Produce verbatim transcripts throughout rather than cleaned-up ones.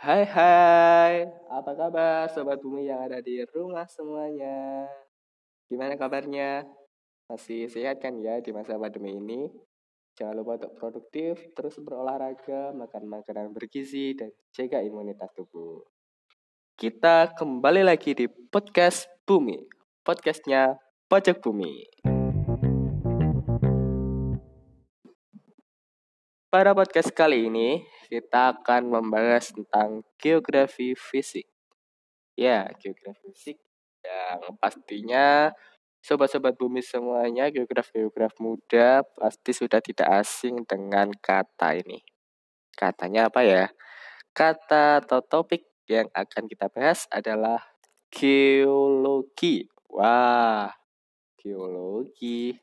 Hai hai, apa kabar Sobat Bumi yang ada di rumah semuanya? Gimana kabarnya? Masih sehat kan ya di masa pandemi ini? Jangan lupa untuk produktif, terus berolahraga, makan makanan bergizi, dan jaga imunitas tubuh. Kita kembali lagi di Podcast Bumi, podcastnya Pojok Bumi. Pada podcast kali ini, kita akan membahas tentang geografi fisik. Ya, geografi fisik yang pastinya sobat-sobat bumi semuanya, geograf-geograf muda pasti sudah tidak asing dengan kata ini. Katanya apa ya? Kata atau topik yang akan kita bahas adalah geologi. Wah, geologi.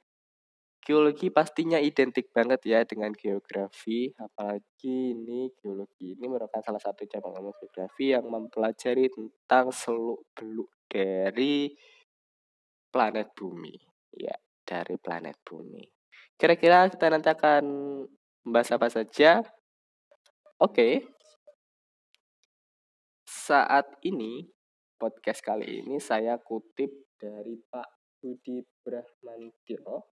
Geologi pastinya identik banget ya dengan geografi, apalagi ini geologi ini merupakan salah satu cabang ilmu geografi yang mempelajari tentang seluk-beluk dari planet bumi. Ya, dari planet bumi. Kira-kira kita nanti akan membahas apa saja? Oke. Saat ini, podcast kali ini saya kutip dari Pak Budi Brahmantyo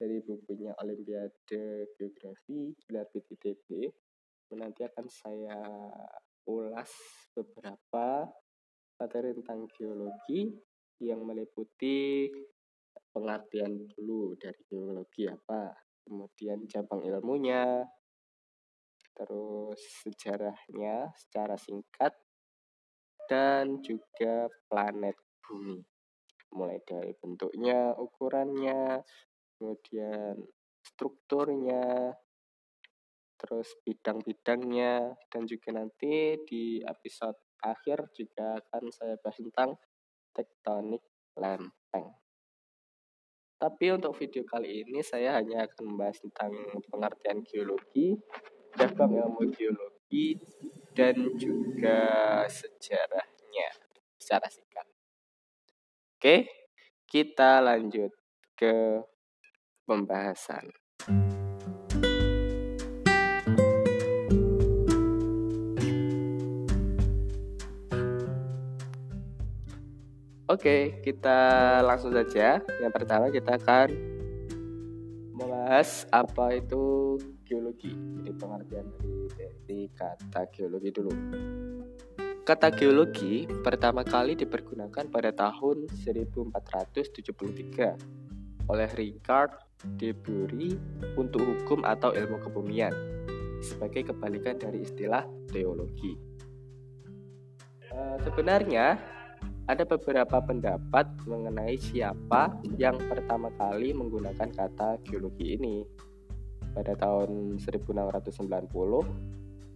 dari bukunya Olimpiade Geografi I T B. Nanti akan saya ulas beberapa materi tentang geologi yang meliputi pengertian dulu dari geologi apa, kemudian cabang ilmunya, terus sejarahnya secara singkat, dan juga planet bumi. Mulai dari bentuknya, ukurannya, kemudian strukturnya, terus bidang-bidangnya, dan juga nanti di episode akhir juga akan saya bahas tentang tektonik lempeng. Tapi untuk video kali ini saya hanya akan membahas tentang pengertian geologi, cabang ilmu geologi, dan juga sejarahnya secara singkat. Oke, kita lanjut ke pembahasan. Oke, kita langsung saja. Yang pertama kita akan membahas apa itu geologi. Jadi pengertian dari kata geologi dulu. Kata geologi pertama kali dipergunakan pada tahun seribu empat ratus tujuh puluh tiga oleh Richard teori untuk hukum atau ilmu kebumian sebagai kebalikan dari istilah teologi. E, sebenarnya ada beberapa pendapat mengenai siapa yang pertama kali menggunakan kata geologi ini. Pada tahun seribu enam ratus sembilan puluh,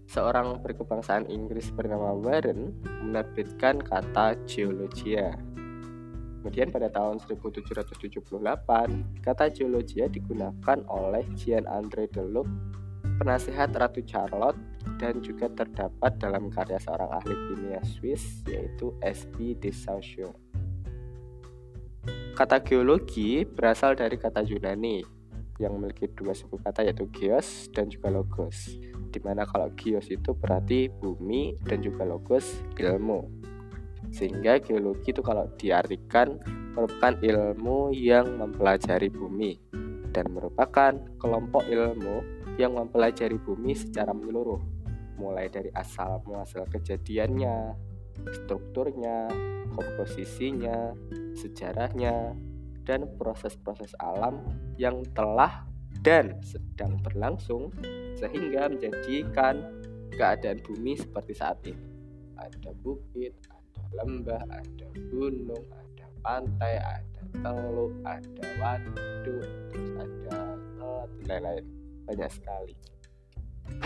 seorang berkebangsaan Inggris bernama Warren menerbitkan kata geologia. Kemudian pada tahun seribu tujuh ratus tujuh puluh delapan, kata geologi digunakan oleh Jean-André Deluc, penasehat Ratu Charlotte, dan juga terdapat dalam karya seorang ahli kimia Swiss yaitu S P De Saussure. Kata geologi berasal dari kata Yunani yang memiliki dua suku kata yaitu geos dan juga logos, di mana kalau geos itu berarti bumi dan juga logos ilmu. Sehingga geologi itu kalau diartikan merupakan ilmu yang mempelajari bumi dan merupakan kelompok ilmu yang mempelajari bumi secara menyeluruh, mulai dari asal muasal kejadiannya, strukturnya, komposisinya, sejarahnya, dan proses-proses alam yang telah dan sedang berlangsung sehingga menjadikan keadaan bumi seperti saat ini. Ada bukit, lembah, ada gunung, ada pantai, ada teluk, ada waduk, terus ada laut, lain-lain, banyak sekali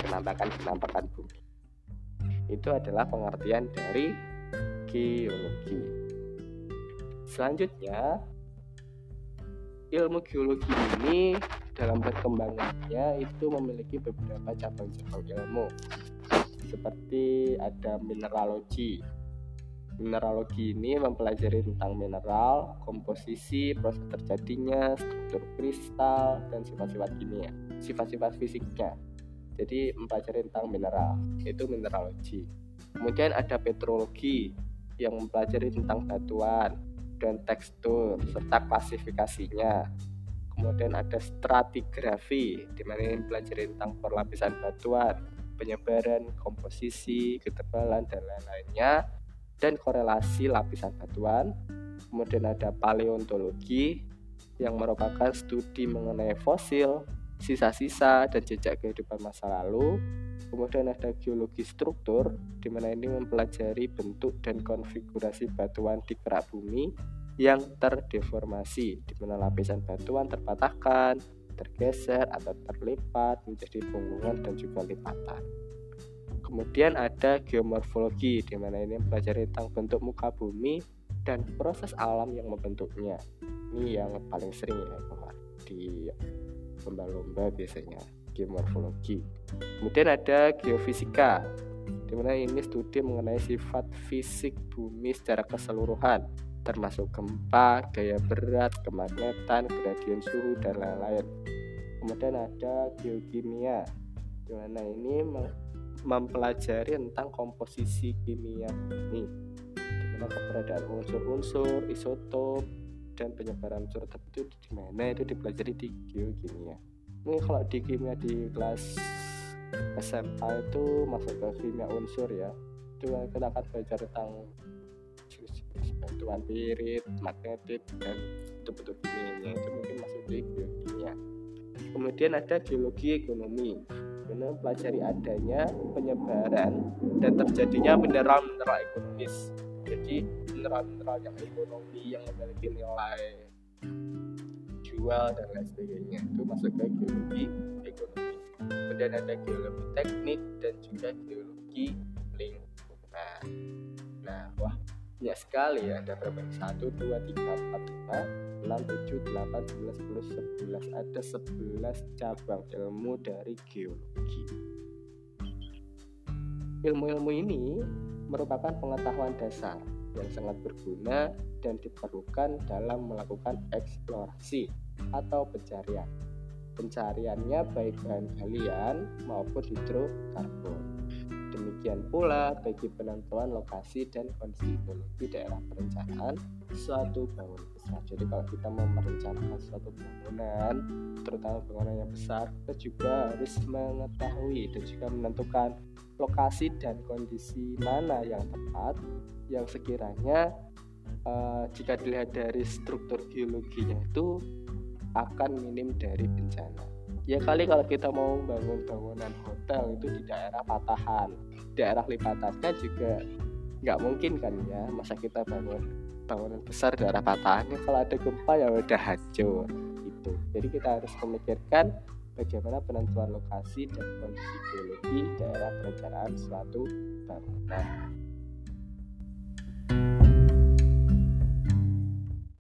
penampakan-penampakan bumi. Itu adalah pengertian dari geologi. Selanjutnya, ilmu geologi ini dalam perkembangannya itu memiliki beberapa cabang-cabang ilmu, seperti ada mineralogi. Mineralogi ini mempelajari tentang mineral, komposisi, proses terjadinya, struktur kristal, dan sifat-sifat kimia, sifat-sifat fisiknya. Jadi mempelajari tentang mineral, itu mineralogi. Kemudian ada petrologi yang mempelajari tentang batuan dan tekstur serta klasifikasinya. Kemudian ada stratigrafi, di mana mempelajari tentang perlapisan batuan, penyebaran, komposisi, ketebalan, dan lain-lainnya, dan korelasi lapisan batuan. Kemudian ada paleontologi, yang merupakan studi mengenai fosil, sisa-sisa, dan jejak kehidupan masa lalu. Kemudian ada geologi struktur, di mana ini mempelajari bentuk dan konfigurasi batuan di kerak bumi yang terdeformasi, di mana lapisan batuan terpatahkan, tergeser, atau terlipat menjadi punggungan dan juga lipatan. Kemudian ada geomorfologi, di mana ini mempelajari tentang bentuk muka bumi dan proses alam yang membentuknya. Ini yang paling sering ya di lomba-lomba biasanya, geomorfologi. Kemudian ada geofisika, di mana ini studi mengenai sifat fisik bumi secara keseluruhan, termasuk gempa, gaya berat, kemagnetan, gradien suhu, dan lain-lain. Kemudian ada geokimia, di mana ini mempelajari tentang komposisi kimia bumi, di mana keberadaan unsur-unsur, isotop, dan penyebaran unsur tertentu di mana itu dipelajari di geokimia. Ini kalau di kimia di kelas S M A itu masuk ke kimia unsur ya. Itu kita akan belajar tentang jenis-jenis batuan pirit, magnetit, dan bentuk-bentuk kimianya. Itu mungkin masuk di geokimia. Kemudian ada geologi ekonomi, karena pelajari adanya penyebaran dan terjadinya mineral-mineral ekonomis. Jadi mineral-mineral yang ekonomi yang memiliki nilai jual dan lain sebagainya, itu masuk ke geologi ekonomi. Kemudian ada geologi teknik dan juga geologi lingkungan. Nah, wah banyak sekali ya, ada berapa? satu, dua, tiga, empat, lima, enam, tujuh, delapan, sembilan, sepuluh, sebelas. Ada sebelas cabang ilmu dari geologi. Ilmu-ilmu ini merupakan pengetahuan dasar yang sangat berguna dan diperlukan dalam melakukan eksplorasi atau pencarian. Pencariannya baik bahan galian maupun hidrokarbon. Demikian pula bagi penentuan lokasi dan kondisi geologi daerah perencanaan suatu bangunan besar. Jadi kalau kita mau merencanakan suatu bangunan, terutama bangunan yang besar, kita juga harus mengetahui dan juga menentukan lokasi dan kondisi mana yang tepat, yang sekiranya uh, jika dilihat dari struktur geologinya itu akan minim dari bencana. Ya kali kalau kita mau bangun bangunan hotel itu di daerah patahan, daerah lipatannya juga nggak mungkin kan ya, masa kita bangun bangunan besar daerah patahannya, kalau ada gempa ya udah hancur gitu. Jadi kita harus memikirkan bagaimana penentuan lokasi dan kondisi geologi daerah perencanaan suatu bangunan.